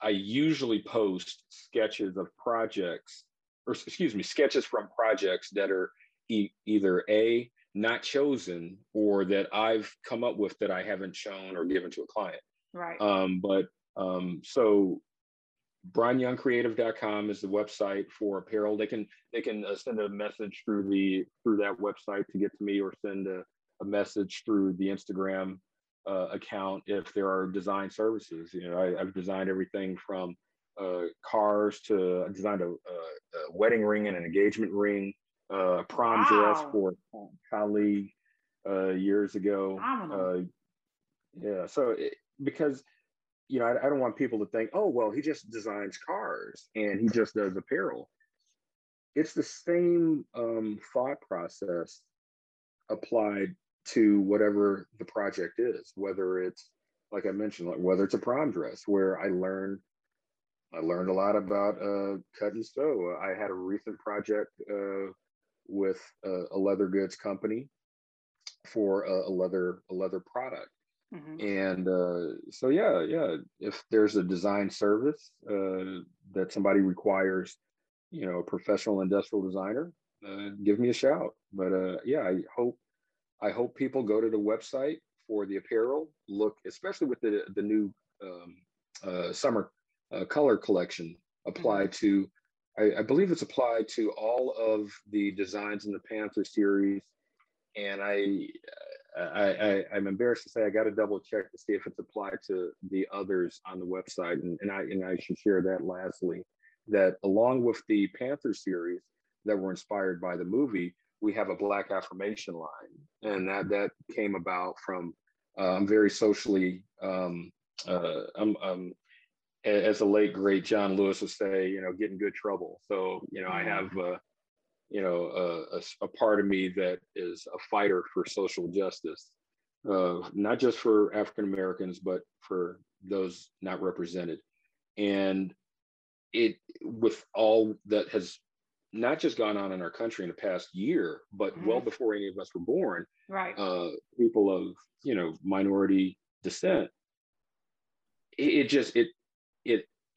I usually post sketches of projects or excuse me, sketches from projects that are either A, not chosen, or that I've come up with that I haven't shown or given to a client. Right. So BrianYoungCreative.com is the website for apparel. They can send a message through that website to get to me, or send a message through the Instagram account if there are design services. You know, I've designed everything from cars to I designed a wedding ring and an engagement ring, prom dress for a colleague years ago. Yeah, so because you know, I don't want people to think, oh, well, he just designs cars and he just does apparel. It's the same thought process applied to whatever the project is, whether it's, like I mentioned, whether it's a prom dress, where I learned a lot about cut and sew. I had a recent project with a leather goods company for a leather product. Mm-hmm. And so, yeah. If there's a design service that somebody requires, you know, a professional industrial designer, give me a shout. But yeah, I hope people go to the website for the apparel. Look, especially with the new summer color collection applied to, I believe it's applied to all of the designs in the Panther series, and I'm embarrassed to say I got to double check to see if it's applied to the others on the website. And I should share that lastly, that along with the Panther series that were inspired by the movie, we have a Black affirmation line. And that came about from, I'm very socially, as the late great John Lewis would say, you know, get in good trouble. So, you know, I have, you know, a part of me that is a fighter for social justice, not just for African-Americans, but for those not represented. And it, with all that has not just gone on in our country in the past year, but well before any of us were born, right? People of, you know, minority descent,